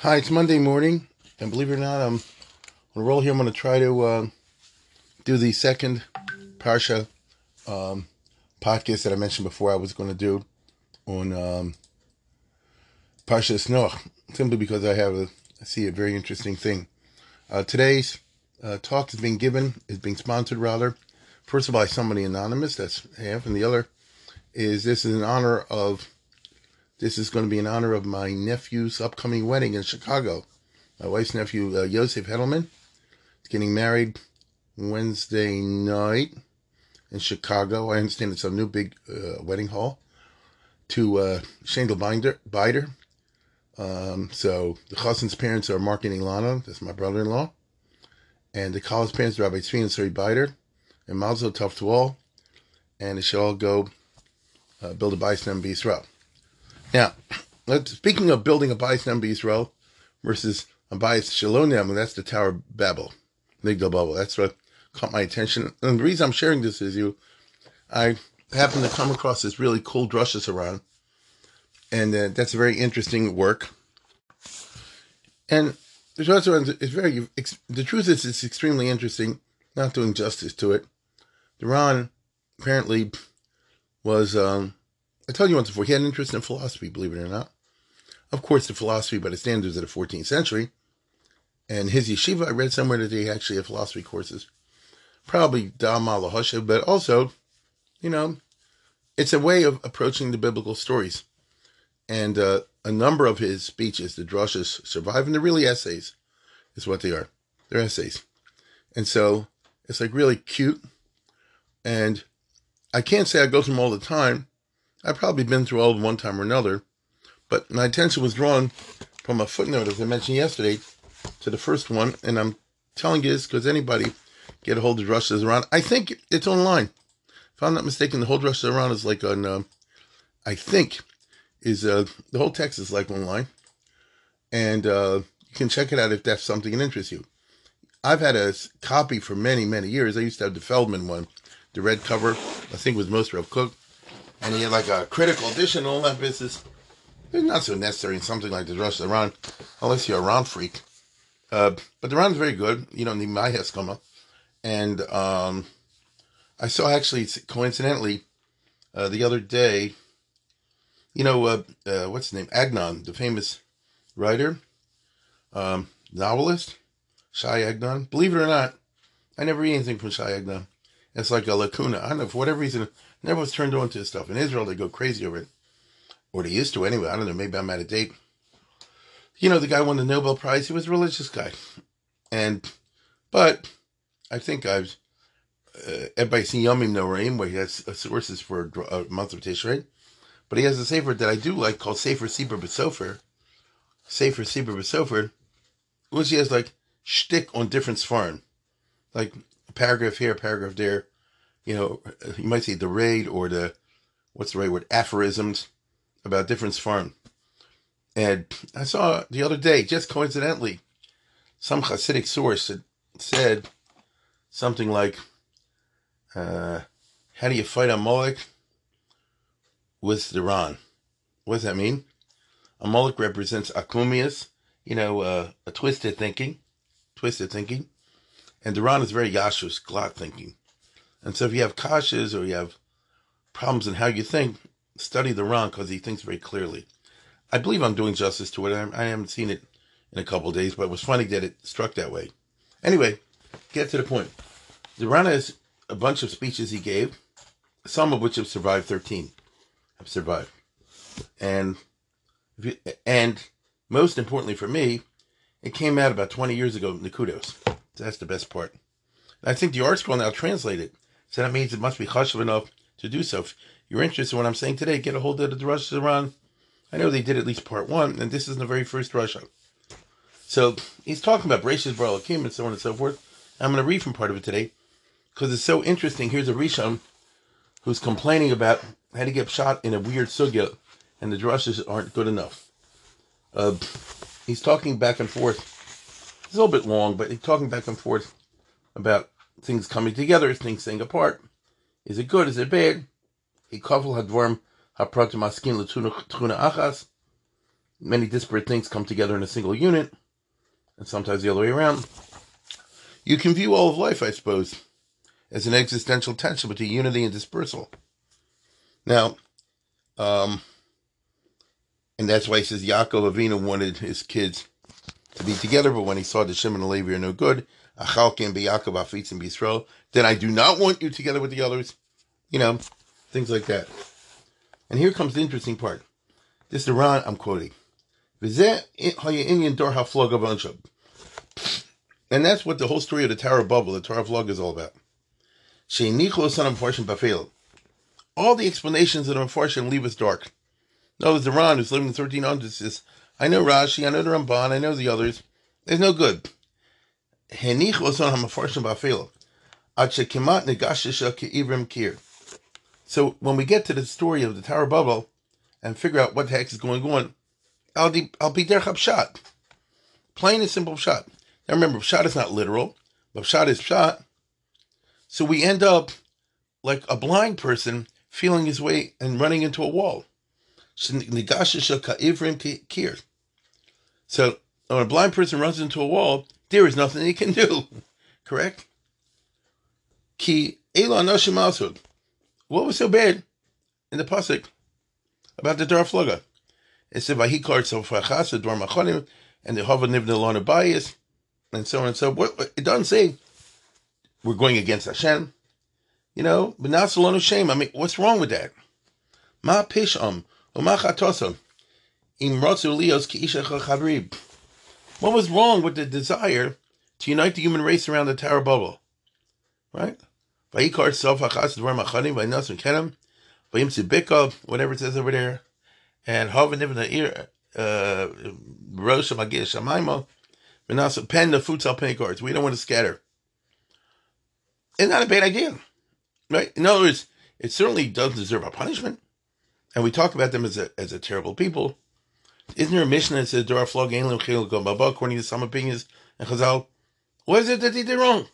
Hi, it's Monday morning, and believe it or not, I'm on a roll here. I'm going to try to do the second Parsha podcast that I mentioned before I was going to do on Parsha Noach, simply because I see a very interesting thing. Today's talk is being sponsored, first of all, by somebody anonymous, that's half, and the other is this is going to be in honor of my nephew's upcoming wedding in Chicago. My wife's nephew, Joseph Hedelman, is getting married Wednesday night in Chicago. I understand it's a new big wedding hall to Shandal Binder. So the Chazin's parents are Mark and Ilana. That's my brother-in-law. And the college parents, Rabbi Tzvi Binder. And Mazel Tov to all. And it shall all go build a bais and B'Yisrael. Now, speaking of building a bais and B'Yisrael versus a bais Shalom, that's the Tower of Babel, Megdal Babel. That's what caught my attention. And the reason I'm sharing this with you, I happened to come across this really cool Drashot HaRan. And that's a very interesting work. And the Drashot HaRan is the truth is, it's extremely interesting, not doing justice to it. The Ran apparently was, I told you once before, he had an interest in philosophy, believe it or not. Of course, the philosophy by the standards of the 14th century. And his yeshiva, I read somewhere that they actually had philosophy courses. Probably Dama Lahosha, but also, it's a way of approaching the biblical stories. And a number of his speeches, the drashas survive, and they're really essays, is what they are. They're essays. And so, it's really cute. And I can't say I go through them all the time. I've probably been through all of them one time or another, but my attention was drawn from a footnote, as I mentioned yesterday, to the first one, and I'm telling you this because anybody get a hold of Drashot HaRan. I think it's online. If I'm not mistaken, the whole Drashot HaRan is the whole text is online, and you can check it out if that's something that interests you. I've had a copy for many, many years. I used to have the Feldman one, the red cover, I think it was most Rev Cook. And he had a critical edition and all that business. It's not so necessary in something like the Drashot HaRan, unless you're a Ran freak. But the Ran is very good. You don't need my Heskama. And I saw, actually, coincidentally, the other day, what's his name? Agnon, the famous writer, novelist, Shai Agnon. Believe it or not, I never read anything from Shai Agnon. It's like a lacuna. I don't know, for whatever reason, never was turned on to this stuff. In Israel, they go crazy over it. Or they used to, anyway. I don't know, maybe I'm out of date. The guy won the Nobel Prize. He was a religious guy. But I think I've... Everybody seen Yomim Noraim, where he has sources for a month of Tishrei. But he has a Sefer that I do like called Sefer B'Sopher, which he has, shtick on different Sfarim. Paragraph here, paragraph there. You might say the raid or what's the right word? Aphorisms about different Sfarim. And I saw the other day, just coincidentally, some Hasidic source that said something like, how do you fight a Molech with the Ran? What does that mean? A Molech represents akumias, a twisted thinking. And the Ran is very Yashus, glot thinking. And so if you have kashas or you have problems in how you think, study the Ran because he thinks very clearly. I believe I'm doing justice to it. I haven't seen it in a couple of days, but it was funny that it struck that way. Anyway, get to the point. The Ran has a bunch of speeches he gave, some of which have survived, 13 have survived. And most importantly for me, it came out about 20 years ago in the Kudos. That's the best part. And I think the article now translated. So that means it must be chashuv enough to do so. If you're interested in what I'm saying today, get a hold of the Drashot HaRan. I I know they did at least part one, and this is the very first Drasha. So he's talking about Bereshis Bara Elokim and so on and so forth. I'm going to read from part of it today because it's so interesting. Here's a Rishon who's complaining about how to get shot in a weird sugya, and the drushes aren't good enough. He's talking back and forth. It's a little bit long, but he's talking back and forth about things coming together, things staying apart. Is it good? Is it bad? Many disparate things come together in a single unit, and sometimes the other way around. You can view all of life, I suppose, as an existential tension between unity and dispersal. Now, and that's why he says Yaakov Avinu wanted his kids to be together, but when he saw the Shimon and Levi are no good, Achalkin b'Yaakov Afitzim b'Yisrael, then I do not want you together with the others. You know, things like that. And here comes the interesting part. This is the Ran I'm quoting. And that's what the whole story of the Tower of Babel, the Tower of Log, is all about. All the explanations of the Mefarshim leave us dark. In other words, the Ran, who's living in 1300s, says, I know Rashi, I know the Ramban, I know the others. There's no good. So when we get to the story of the Tower of Babel and figure out what the heck is going on, I'll be derech pshat. Plain and simple pshat. Now remember, pshat is not literal, but pshat is pshat. So we end up like a blind person feeling his way and running into a wall. So when a blind person runs into a wall, there is nothing he can do. Correct? Ki Elon. What was so bad in the pasuk about the Dar Flaga? It said by Hikar Sofachasa Dwar Machonim and the Hava Nivnalana Bayis and so on and so forth. It doesn't say we're going against Hashem. You know, but not Salonu Shame. I mean, what's wrong with that? Ma Pisham Umachatosam Imratsu Lios Kiisha Khabrib. What was wrong with the desire to unite the human race around the Tower of Babel? Right? Vayikar Sof Hachas Dvar Machanim Vaynasun Kenem Vayimtzibika, whatever it says over there, and Havaniv Na'ir Rosh Magir Shamaimo Vaynasun Pen the Futsal Pentecost. We don't want to scatter. It's not a bad idea, right? In other words, it certainly doesn't deserve a punishment, and we talk about them as a terrible people. Isn't there a Mishnah that says Dor Flog Ainlim Chil Gobaba, according to some opinions and Chazal? What is it that they did wrong?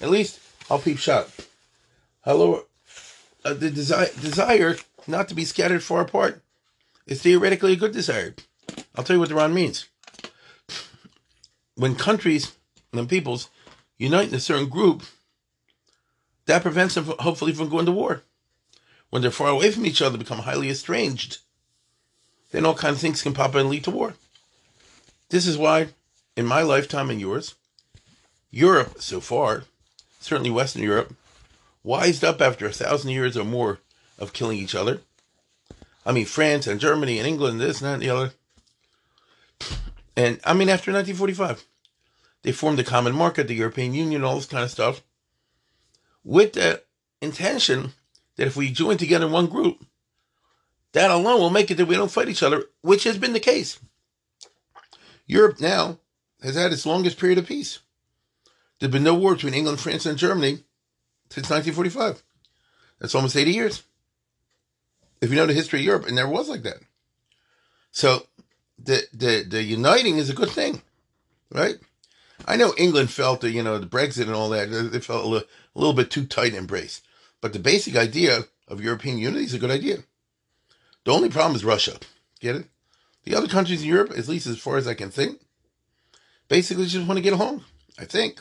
At least I'll peep shot. Hello, the desire not to be scattered far apart is theoretically a good desire. I'll tell you what the Ron means. When countries and peoples unite in a certain group, that prevents them hopefully from going to war. When they're far away from each other, become highly estranged. Then all kinds of things can pop up and lead to war. This is why, in my lifetime and yours, Europe so far, certainly Western Europe, wised up after 1,000 years or more of killing each other. I mean, France and Germany and England, this and that and the other. And I mean, after 1945, they formed the common market, the European Union, all this kind of stuff, with the intention that if we join together in one group, that alone will make it that we don't fight each other, which has been the case. Europe now has had its longest period of peace. There's been no war between England, France, and Germany since 1945. That's almost 80 years. If you know the history of Europe, it never was like that. So the uniting is a good thing, right? I know England felt that, you know, the Brexit and all that, they felt a little bit too tight an embrace. But the basic idea of European unity is a good idea. The only problem is Russia. Get it? The other countries in Europe, at least as far as I can think, basically just want to get home, I think.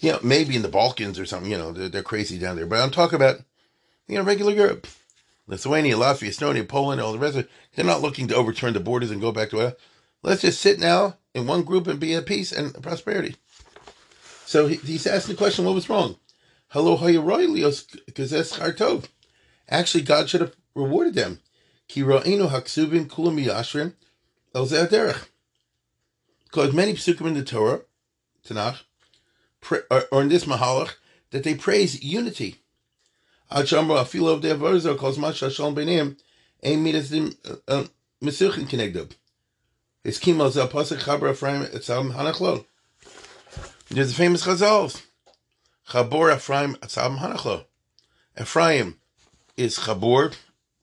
You know, maybe in the Balkans or something, you know, they're crazy down there. But I'm talking about, you know, regular Europe. Lithuania, Latvia, Estonia, Poland, all the rest of it. They're not looking to overturn the borders and go back to it. Let's just sit now in one group and be at peace and prosperity. So he's asking the question, what was wrong? Hello, Hayaroi Leos Kazes Khartov. Actually, God should have rewarded them. Because many psukim in the Torah, Tanakh, or in this Mahalach, that they praise unity. Because Mesirchen Kinegdub. His Kimo Zal Pasek Chabra Ephraim Etzalm Hanachlol. There's the famous Chazals. Chabor Ephraim Etzalm Hanachlol. Ephraim is Chabor,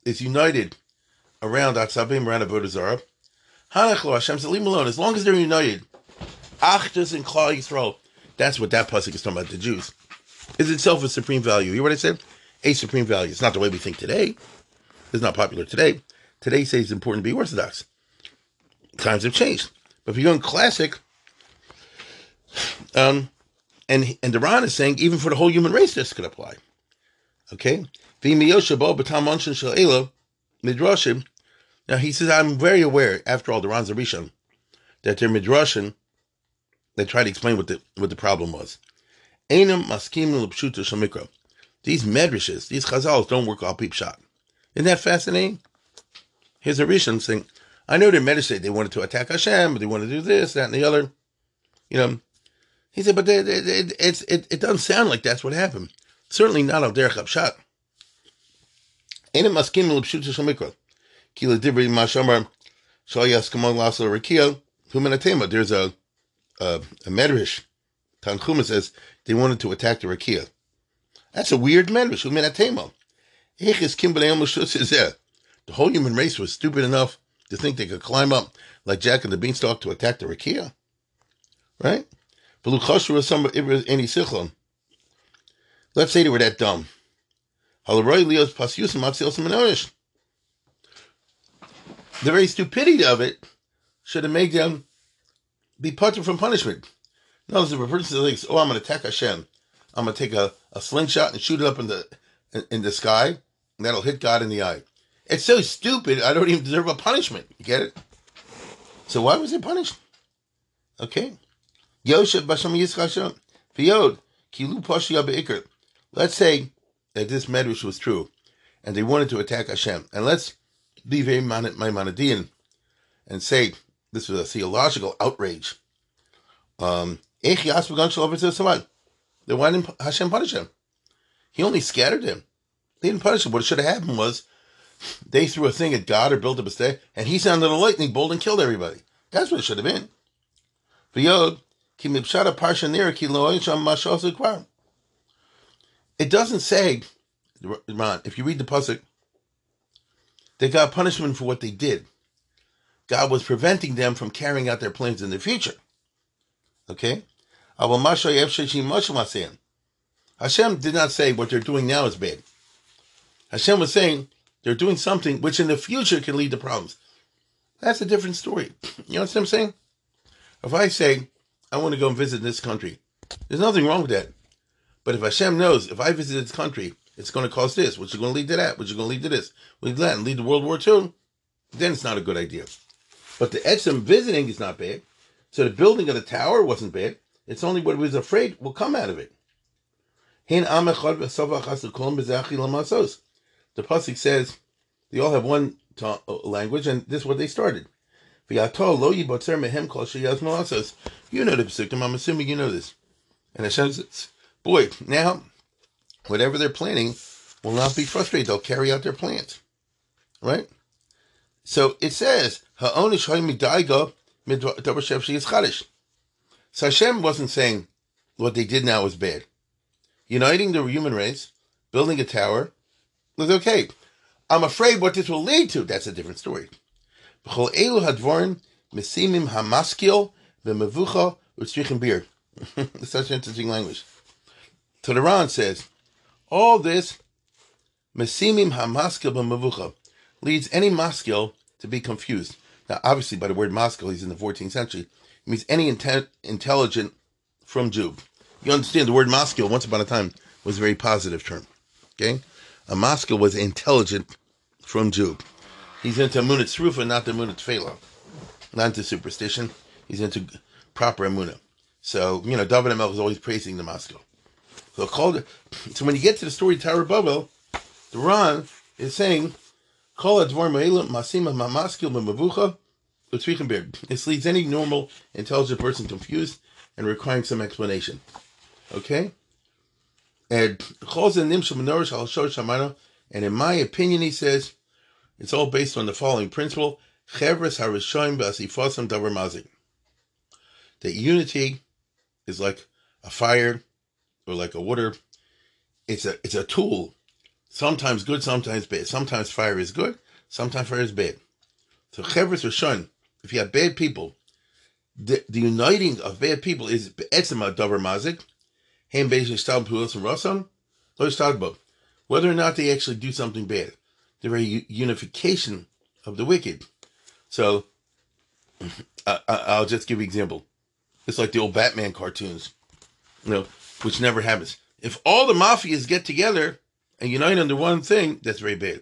is united around Atzabim, around Avodah Zarah. Hanachlo, Hashem said, leave him alone. As long as they're united, Achdus and Klal Yisrael, that's what that pasuk is talking about, the Jews. Is itself a supreme value. You hear what I said? A supreme value. It's not the way we think today. It's not popular today. Today, say it's important to be Orthodox. Times have changed. But if you're going classic, and the Ran is saying, even for the whole human race, this could apply. Okay? Now he says, I'm very aware, after all, the Ran Zarishon, that their Midrashim, they try to explain what the problem was. These medrashes, these Chazals don't work all peep shot. Isn't that fascinating? Here's a Rishon saying, I know their medrash said they wanted to attack Hashem, but they wanted to do this, that, and the other. You know, he said, but it doesn't sound like that's what happened. Certainly not on Derech Hapshat. Einem maskim l'pshuto shel mikra. There's a medrash. Tanchuma says they wanted to attack the Rakia. That's a weird medrash. The whole human race was stupid enough to think they could climb up like Jack and the Beanstalk to attack the Rakia. Right? Let's say they were that dumb. The very stupidity of it should have made them be parted from punishment. Now, if a person thinks, oh, I'm going to attack Hashem, I'm going to take a slingshot and shoot it up in the sky, and that'll hit God in the eye. It's so stupid, I don't even deserve a punishment. You get it? So why was it punished? Okay. Let's say that this medrash was true, and they wanted to attack Hashem. And let's be very Maimonidean and say this was a theological outrage. Then why didn't Hashem punish him? He only scattered him. He didn't punish him. What should have happened was they threw a thing at God or built up a stay, and he sounded a lightning bolt and killed everybody. That's what it should have been. It doesn't say, Ron, if you read the pasuk, they got punishment for what they did. God was preventing them from carrying out their plans in the future. Okay? Hashem did not say what they're doing now is bad. Hashem was saying they're doing something which in the future can lead to problems. That's a different story. You know what I'm saying? If I say, I want to go and visit this country, there's nothing wrong with that. But if Hashem knows, if I visit this country, it's going to cause this, which is going to lead to that, which is going to lead to this, lead to that, and lead to World War II, then it's not a good idea. But the Edom visiting is not bad, so the building of the tower wasn't bad. It's only what he was afraid will come out of it. The pasuk says, they all have one language, and this is what they started. You know the pasukim, I'm assuming you know this. And Hashem says, boy, now, whatever they're planning will not be frustrated. They'll carry out their plans. Right? So it says, so Hashem wasn't saying what they did now was bad. Uniting the human race, building a tower, was okay. I'm afraid what this will lead to, that's a different story. Such an interesting language. So the Ran says, all this mesimim hamaskil b'mavucha leads any maskil to be confused. Now, obviously, by the word maskil, he's in the 14th century. It means any intelligent from Jew. You understand the word maskil, once upon a time, was a very positive term. Okay? A maskil was intelligent from Jew. He's into Amunat Srufa, not the Amunat Tefillah. Not into superstition. He's into proper Amunah. So, you know, Dovid HaMelech is always praising the maskil. So when you get to the story of Tower of Babel, the Ran is saying, this leaves any normal, intelligent person confused and requiring some explanation. Okay? And in my opinion, he says, it's all based on the following principle. That unity is like a fire or like a water. It's a tool. Sometimes good, sometimes bad. Sometimes fire is good, sometimes fire is bad. So Chevres Rishon, if you have bad people, the uniting of bad people is Be'etzema Dover Mazik, Ham Beish Stal Pulos and Rosam, Lois Tagbo. Whether or not they actually do something bad, the very unification of the wicked. So, I'll just give you an example. It's like the old Batman cartoons, which never happens. If all the mafias get together and unite under one thing, that's very bad.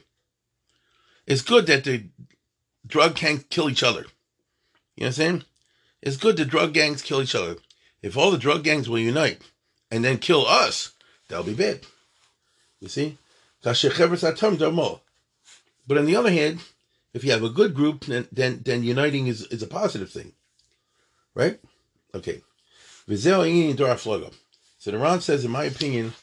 It's good that the drug gangs kill each other. You know what I'm saying? It's good that drug gangs kill each other. If all the drug gangs will unite and then kill us, that'll be bad. You see? But on the other hand, if you have a good group, then uniting is a positive thing. Right? Okay. So the Ran says, in my opinion,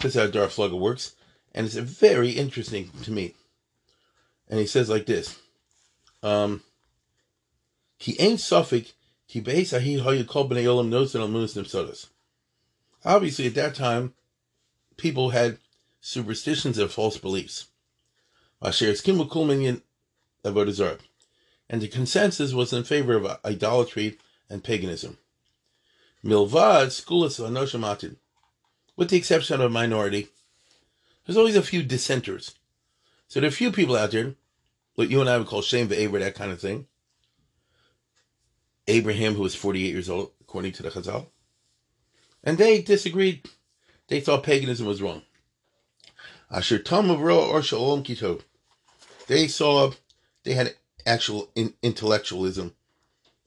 this is how Dar Flaga works, and it's very interesting to me. And he says like this. Ki ain't Suffolk, ki beis ahi how you call b'nei olam notes and almunis nimsodas. Obviously, at that time, people had superstitions and false beliefs. And the consensus was in favor of idolatry and paganism. Milvad skulas v'anoshim atid. With the exception of a minority, there's always a few dissenters. So there are a few people out there, what you and I would call Shem v'Ever, that kind of thing. Abraham, who was 48 years old, according to the Chazal. And they disagreed. They thought paganism was wrong. Asher Tom of Roa or Shalom Kitov. They had actual intellectualism,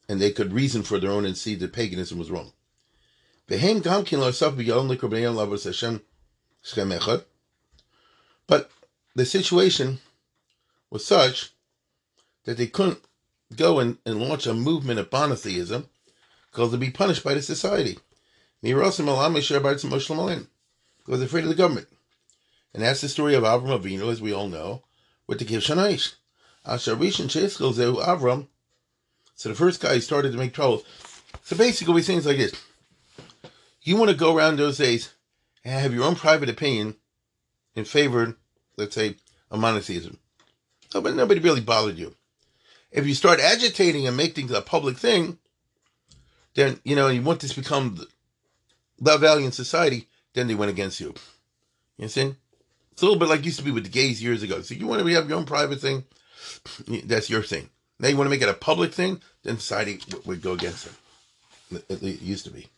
and they could reason for their own and see that paganism was wrong. But the situation was such that they couldn't go and launch a movement of monotheism because they'd be punished by the society. Because they're afraid of the government. And that's the story of Avram Avinu, as we all know, with the Kivshanaish. Avram. So the first guy started to make trouble. So basically, we say things like this. You want to go around those days and have your own private opinion in favor, let's say, of monotheism. No, but nobody really bothered you. If you start agitating and make things a public thing, then, you want this to become the value in society, then they went against you. You understand? It's a little bit like it used to be with the gays years ago. So you want to have your own private thing, that's your thing. Now you want to make it a public thing, then society would go against them. It used to be.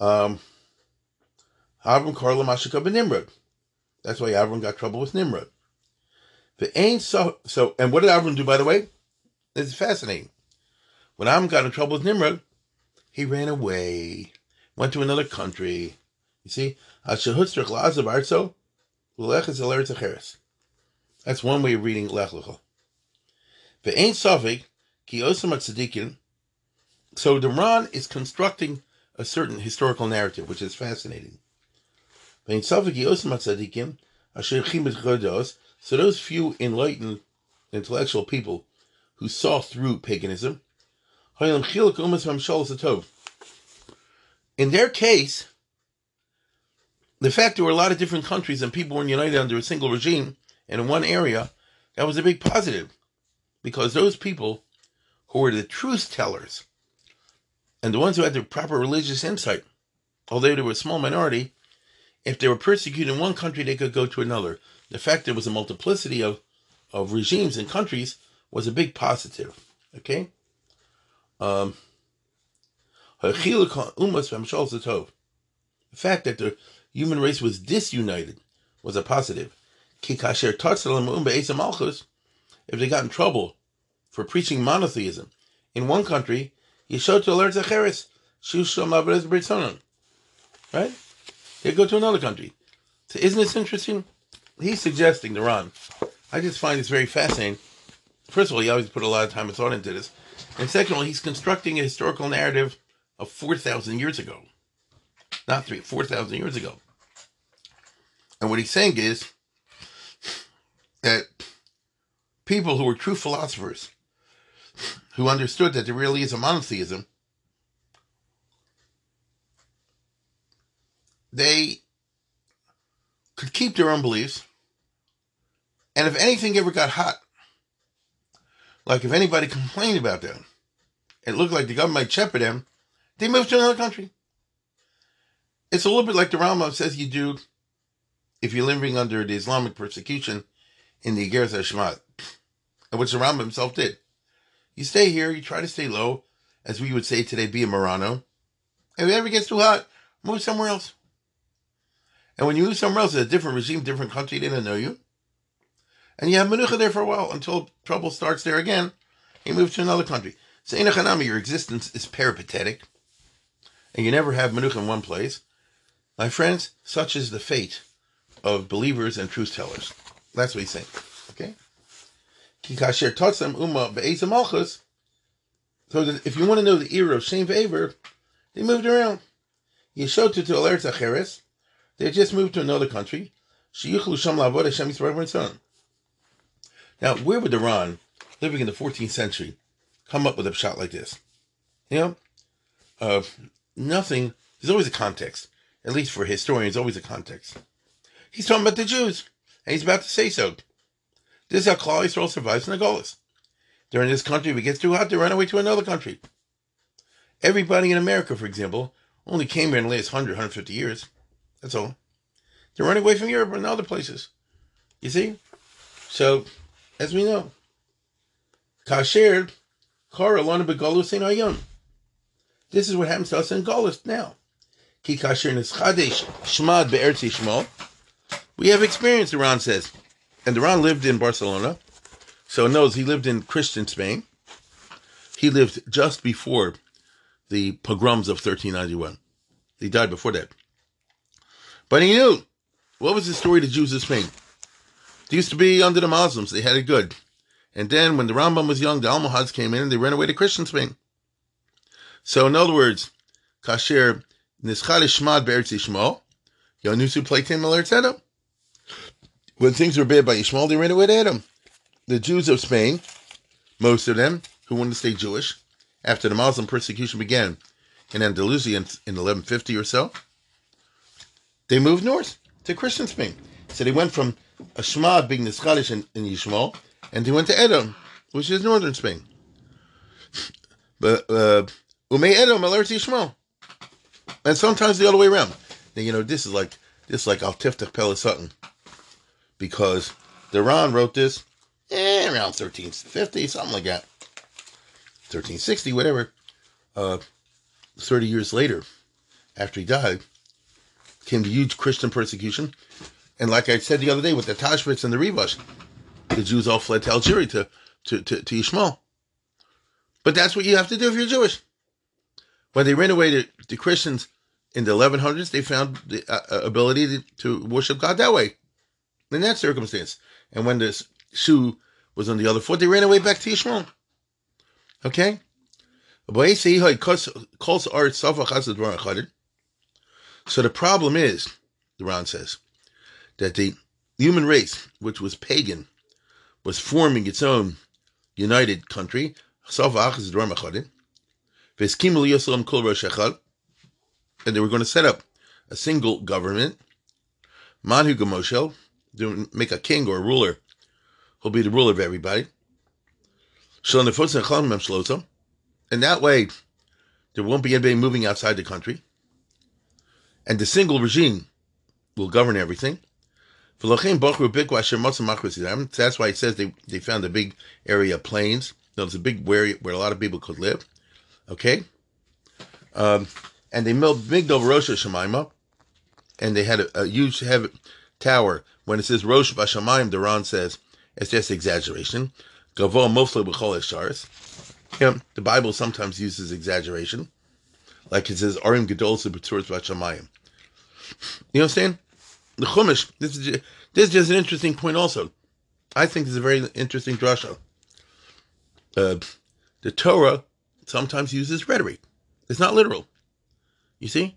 Avram Karla Mashaka ben Nimrod. That's why Avram got trouble with Nimrod. And what did Avram do, by the way? It's fascinating. When Avram got in trouble with Nimrod, he ran away, went to another country. You see? That's one way of reading Lech Lecha. Ve'ain Safek, ki osam tzadikin. So the Ran is constructing a certain historical narrative, which is fascinating. Ve'ain Safek, ki osam tzadikin, asher chimet chodos. So those few enlightened intellectual people who saw through paganism, ha'ilam chiluk umas hamshal satov. In their case, the fact there were a lot of different countries and people weren't united under a single regime and in one area, that was a big positive. Because those people who were the truth tellers and the ones who had the proper religious insight, although they were a small minority, if they were persecuted in one country, they could go to another. The fact there was a multiplicity of regimes and countries was a big positive. Okay? The fact that the human race was disunited was a positive. If they got in trouble for preaching monotheism in one country, right? They go to another country. So isn't this interesting? He's suggesting the Ran. I just find this very fascinating. First of all, he always put a lot of time and thought into this. And second of all, he's constructing a historical narrative of 4,000 years ago. Not 4,000 years ago. And what he's saying is that people who were true philosophers, who understood that there really is a monotheism, they could keep their own beliefs, and if anything ever got hot, like if anybody complained about them, it looked like the government might shepherd them, they moved to another country. It's a little bit like the Rambam says you do if you're living under the Islamic persecution in the Yagerz al-Shamad, which the Rambam himself did. You stay here, you try to stay low, as we would say today, be a Murano. If it ever gets too hot, move somewhere else. And when you move somewhere else, it's a different regime, different country, they don't know you. And you have Menucha there for a while until trouble starts there again. You move to another country. So in Hanami, your existence is peripatetic, and you never have Menucha in one place. My friends, such is the fate of believers and truth tellers. That's what he's saying. Okay? So that if you want to know the era of Shem v'Ever, they moved around. Yeshotu to Eretz Acheres, they just moved to another country. Now, where would Iran, living in the 14th century, come up with a shot like this? You know, nothing. There's always a context. At least for historians, always a context. He's talking about the Jews, and he's about to say so. This is how Klal Yisrael survives in the Galus. They're in this country. If it gets too hot, they run away to another country. Everybody in America, for example, only came here in the last 100, 150 years. That's all. They're running away from Europe and other places. You see? So, as we know, Kasher, Kor, Ilana, Begalus, in Ayon. This is what happens to us in Galus now. Ki Kasher, Nischadesh, Shmad, Be'ertz Yishmael. We have experience, the Ron says. And the Ron lived in Barcelona. So knows he lived in Christian Spain. He lived just before the pogroms of 1391. He died before that. But he knew. What was the story of the Jews of Spain? They used to be under the Muslims. They had it good. And then when the Rambam was young, the Almohads came in and they ran away to Christian Spain. So in other words, Kasher Nischad Shmad Be'eretz Yishmael, Yonusu Pleitim Eretz Edom. When things were bad by Yishmael, they ran away to Edom. The Jews of Spain, most of them, who wanted to stay Jewish, after the Muslim persecution began in Andalusia in 1150 or so, they moved north to Christian Spain. So they went from Ashmad being the Scottish in Yishmael, and they went to Edom, which is northern Spain. But Umay Edom alerts Yishmael. And sometimes the other way around. Now, you know, this is like Al Tiftach Pella Sutton. Because the Ron wrote this around 1350, something like that. 1360, whatever. 30 years later, after he died, came the huge Christian persecution. And like I said the other day, with the Tashvits and the Rebush, the Jews all fled to Algeria, to Yishmael. But that's what you have to do if you're Jewish. When they ran away to Christians in the 1100s, they found the ability to worship God that way, in that circumstance. And when the shoe was on the other foot, they ran away back to Yishmael. Okay? So the problem is, the Ron says, that the human race, which was pagan, was forming its own united country, and they were going to set up a single government, Manhu Gamoshel, to make a king or a ruler, who'll be the ruler of everybody, and that way, there won't be anybody moving outside the country, and the single regime will govern everything. That's why it says they found a big area of plains. There's a big area where a lot of people could live. Okay? And they built Megdal Rosh HaShamayim, and they had a huge tower. When it says Rosh HaShamayim, the Ron says, it's just exaggeration. Gavol Mofle B'chol Esharis. Yeah, the Bible sometimes uses exaggeration. Like it says, Arim Gedol Seb'Tzurz B'Shamayim. You understand? The Chumash, this is just an interesting point also. I think this is a very interesting drasha. The Torah sometimes uses rhetoric. It's not literal. You see?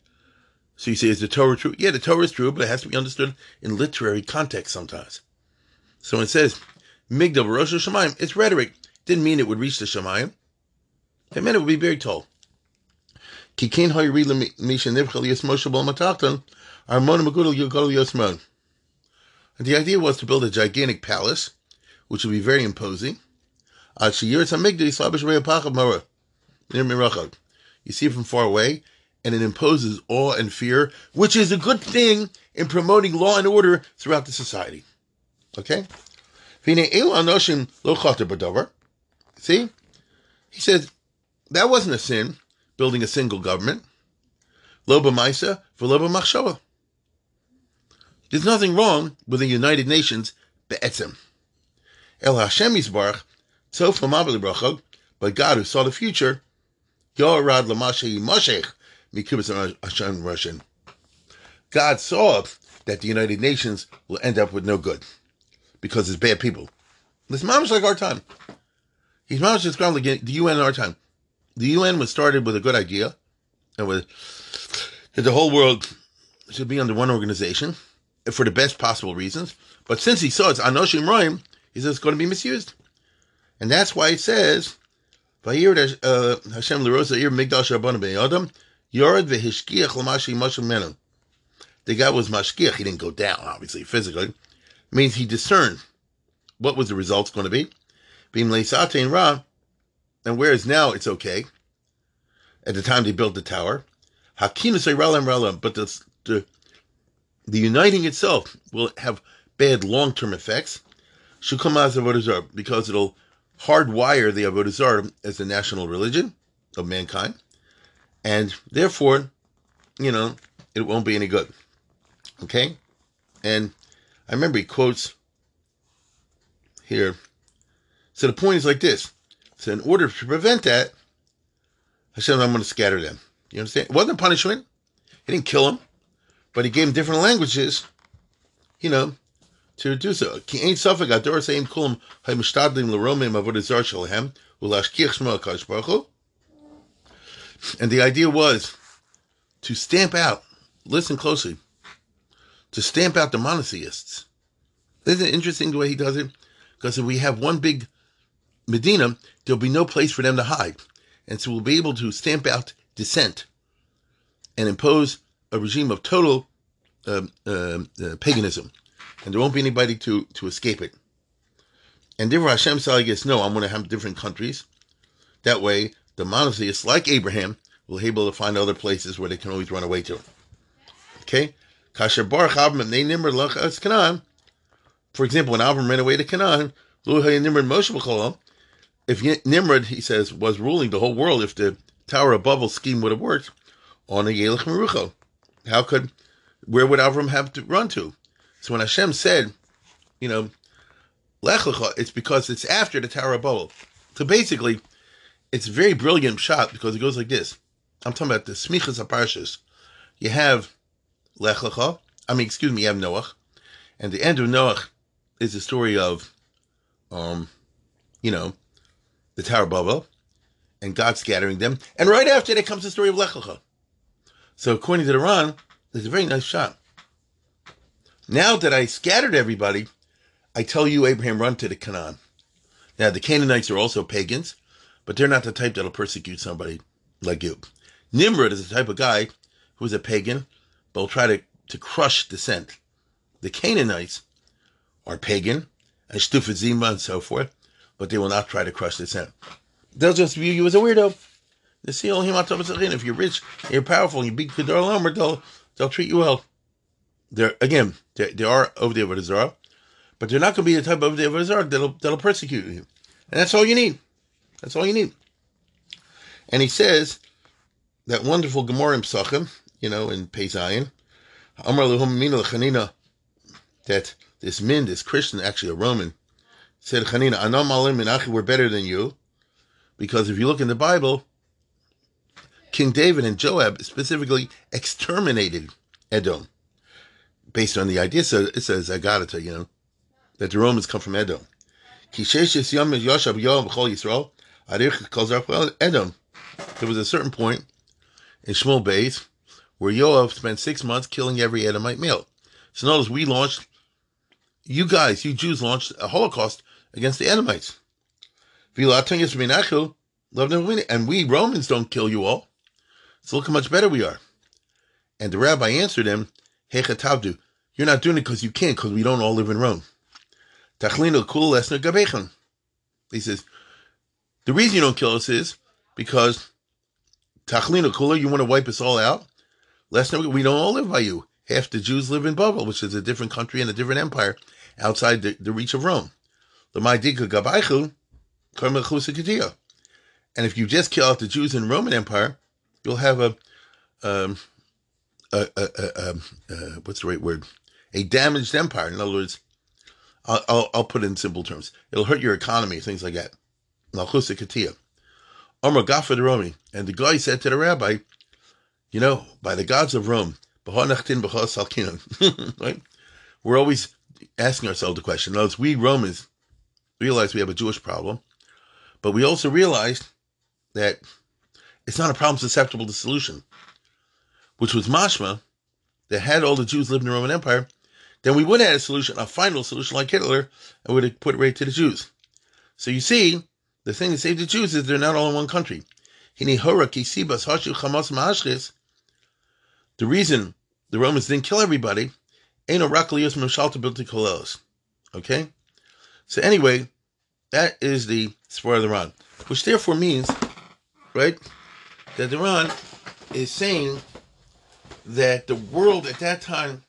So you say, is the Torah true? Yeah, the Torah is true, but it has to be understood in literary context sometimes. So it says, Migdal v'Rosh Hashemayim, its rhetoric didn't mean it would reach the Shemayim. It meant it would be very tall. And the idea was to build a gigantic palace, which would be very imposing. You see it from far away, and it imposes awe and fear, which is a good thing in promoting law and order throughout the society. Okay? See? He says, that wasn't a sin, building a single government. Lo b'maisa v'lo b'machshava. There's nothing wrong with the United Nations be'etzem. El Hashem Yisbarach, Tzof l'mabli brachog, but God who saw the future, Yorad l'mashe yimoshech, mikibitz Hashem Russian. God saw that the United Nations will end up with no good, because it's bad people. This mamash like our time. He's mamash described like the UN in our time. The UN was started with a good idea, and with that the whole world should be under one organization for the best possible reasons. But since he saw it's Anoshim Roim, he says it's going to be misused. And that's why it says, Hashem L'Rosa Ir Migdal Sharbona Ben Adam, Yored V'Hishkiach L'Mashi Moshem Menu. The guy was Mashkiach, he didn't go down, obviously, physically. It means he discerned what was the results going to be. Bim Leisatein Ra. And whereas now it's okay, at the time they built the tower, Hakinus Ralam Ralam, but the uniting itself will have bad long-term effects, Shukamaz Avodah Zarah, because it'll hardwire the Avodah Zarah as the national religion of mankind, and therefore, it won't be any good. Okay? And I remember he quotes here, so the point is like this. So in order to prevent that, Hashem, I'm going to scatter them. You understand? It wasn't a punishment. He didn't kill them, but he gave them different languages, to do so. And the idea was to stamp out, listen closely, to stamp out the monotheists. Isn't it interesting the way he does it? Because if we have one big Medina, there'll be no place for them to hide. And so we'll be able to stamp out dissent and impose a regime of total paganism. And there won't be anybody to escape it. And therefore Hashem says, no, I'm going to have different countries. That way, the monotheists, like Abraham, will be able to find other places where they can always run away to. Okay? For example, when Abraham ran away to Canaan, if Nimrod, he says, was ruling the whole world, if the Tower of Babel scheme would have worked, on a Yelech Merucho, where would Avram have to run to? So when Hashem said, Lech Lecha, it's because it's after the Tower of Babel. So basically, it's a very brilliant shot because it goes like this. I'm talking about the Smichas HaParshas. You have Lech Lecha, you have Noach, and the end of Noach is the story of, the Tower of Babel, and God scattering them. And right after that comes the story of Lech Lecha. So according to the Ran, it's a very nice shot. Now that I scattered everybody, I tell you, Abraham, run to the Canaan. Now, the Canaanites are also pagans, but they're not the type that'll persecute somebody like you. Nimrod is the type of guy who is a pagan, but will try to crush dissent. The Canaanites are pagan, and Stufazima and so forth, but they will not try to crush dissent. They'll just view you as a weirdo. If you're rich, you're powerful, and you beat Kedar Lamer, they'll treat you well. They are over the Avodah Zarah, but they're not going to be the type of Avodah Zarah that'll persecute you. And that's all you need. That's all you need. And he says, that wonderful Gemara in Pesachim, in Pei Zayin, Amar Lehum Mina Lechanina, that this Christian, actually a Roman, said, Chanina, Anam Alim and Achi, we're better than you, because if you look in the Bible, King David and Joab specifically exterminated Edom, based on the idea, so it says, Zagadata, that the Romans come from Edom. There was a certain point in Shmuel Beis where Yoav spent 6 months killing every Edomite male. So notice, you Jews launched a Holocaust against the Edomites. And we Romans don't kill you all. So look how much better we are. And the rabbi answered him, Hechatavdu, you're not doing it because you can't, because we don't all live in Rome. Tachlino kul lesner gabechem. He says, the reason you don't kill us is because Tachlino kula, you want to wipe us all out? Lesner, we don't all live by you. Half the Jews live in Babel, which is a different country and a different empire outside the reach of Rome. And if you just kill out the Jews in the Roman Empire, you'll have a damaged empire. In other words, I'll put it in simple terms. It'll hurt your economy, things like that. And the guy said to the rabbi, you know, by the gods of Rome, right? We're always asking ourselves the question. In other words, we Romans realize we have a Jewish problem, but we also realized that it's not a problem susceptible to solution, which was mashma, that had all the Jews lived in the Roman Empire, then we would have had a solution, a final solution like Hitler, and would have put it right to the Jews. So you see, the thing that saved the Jews is they're not all in one country. The reason the Romans didn't kill everybody, okay? So anyway, that is the Sefer of the Ran, which therefore means, right, that the Ran is saying that the world at that time,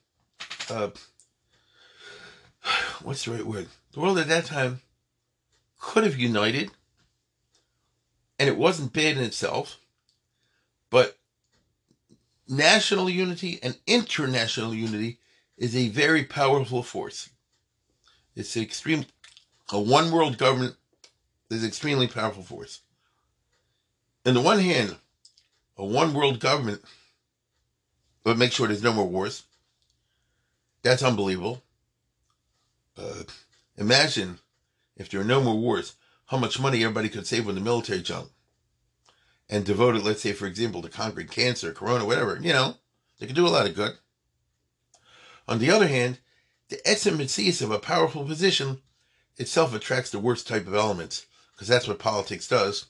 the world at that time could have united, and it wasn't bad in itself, but national unity and international unity is a very powerful force. It's a one-world government is an extremely powerful force. On the one hand, a one-world government would make sure there's no more wars. That's unbelievable. Imagine if there are no more wars, how much money everybody could save on the military junk and devote it, let's say, for example, to conquering cancer, corona, whatever. You know, they could do a lot of good. On the other hand, the etzem of a powerful position itself attracts the worst type of elements, because that's what politics does.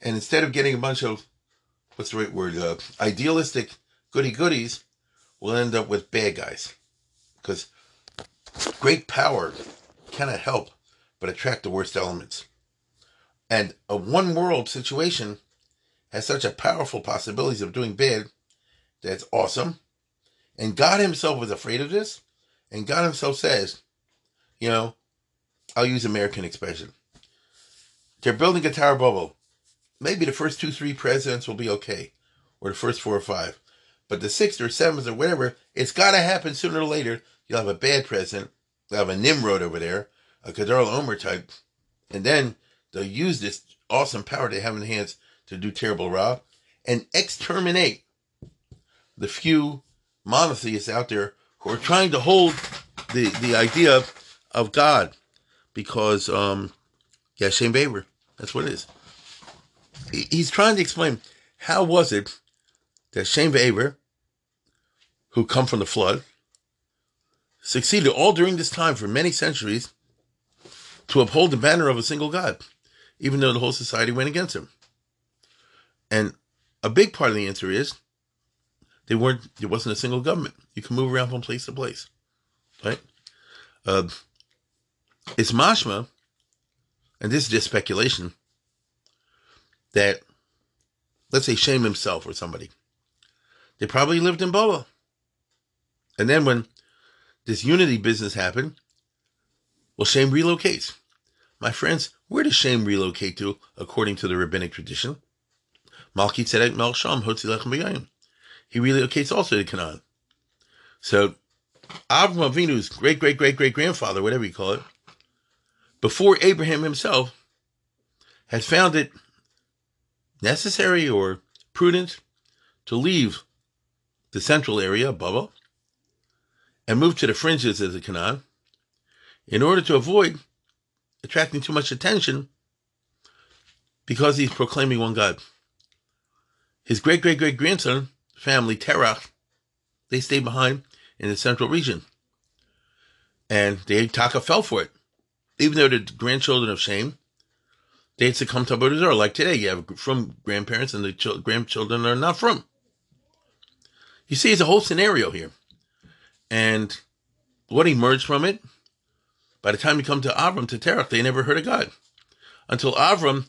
And instead of getting a bunch of, idealistic goody-goodies, we'll end up with bad guys. Because great power cannot help but attract the worst elements. And a one-world situation has such a powerful possibilities of doing bad that's awesome. And God himself was afraid of this. And God himself says, you know, I'll use American expression. They're building a tower bubble. Maybe the first 2-3 presidents will be okay, or the first 4 or 5. But the 6th or 7th or whatever, it's got to happen sooner or later. You'll have a bad president. You'll have a Nimrod over there, a Kedar Omer type. And then they'll use this awesome power they have in hands to do terrible raw and exterminate the few monotheists out there who are trying to hold the idea of God. Because, Shem v'Ever, that's what it is. He's trying to explain how was it that Shem v'Ever, who come from the flood, succeeded all during this time for many centuries to uphold the banner of a single God, even though the whole society went against him. And a big part of the answer is there wasn't a single government. You can move around from place to place, right? It's mashma, and this is just speculation, that, let's say, Shem himself or somebody, they probably lived in Babel. And then when this unity business happened, well, Shem relocates. My friends, where does Shem relocate to, according to the rabbinic tradition? Malki Tzedek Mel Sham Hotzi Lechem B'Yayim. He relocates also to Canaan. So, Avraham Avinu's great-great-great-great-grandfather, whatever you call it, before Abraham himself had found it necessary or prudent to leave the central area of Babel and move to the fringes of the Canaan in order to avoid attracting too much attention because he's proclaiming one God. His great-great-great-grandson, family Terach, they stayed behind in the central region. And the Taka fell for it. even though they're the grandchildren of Shem, they had succumbed to Avodah Zarah. Like today, you have from grandparents and the grandchildren are not from. You see, it's a whole scenario here. And what emerged from it, by the time you come to Avram, to Terach, they never heard of God. Until Avram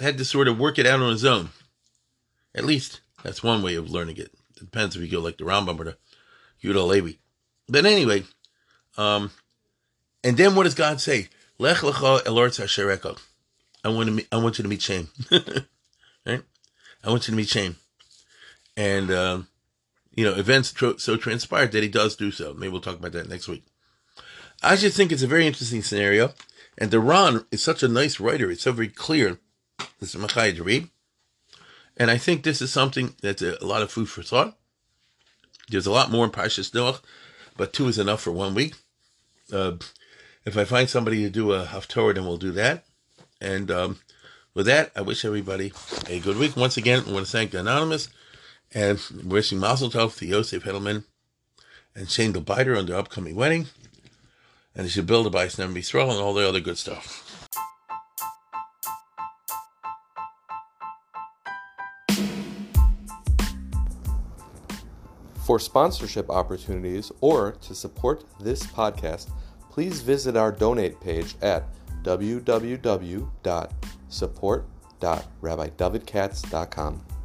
had to sort of work it out on his own. At least, that's one way of learning it. It depends if you go like the Rambam or the Yehuda Levi. But anyway, and then what does God say? Lech Lecha el Eretz Asher Echa. I want you to meet Shem. Right? I want you to meet Shem. And, events so transpired that he does do so. Maybe we'll talk about that next week. I just think it's a very interesting scenario. And the Ran is such a nice writer. It's so very clear. This is Machai to read. And I think this is something that's a lot of food for thought. There's a lot more in Parshas Noach, but two is enough for 1 week. If I find somebody to do a Haftorah, then we'll do that. And with that, I wish everybody a good week. Once again, I want to thank Anonymous, and wishing Mazel Tov to Joseph Hedelman and Shandal Binder on their upcoming wedding. And they should build a bison and be strong and all the other good stuff. For sponsorship opportunities or to support this podcast, please visit our donate page at www.support.rabbidavidkatz.com.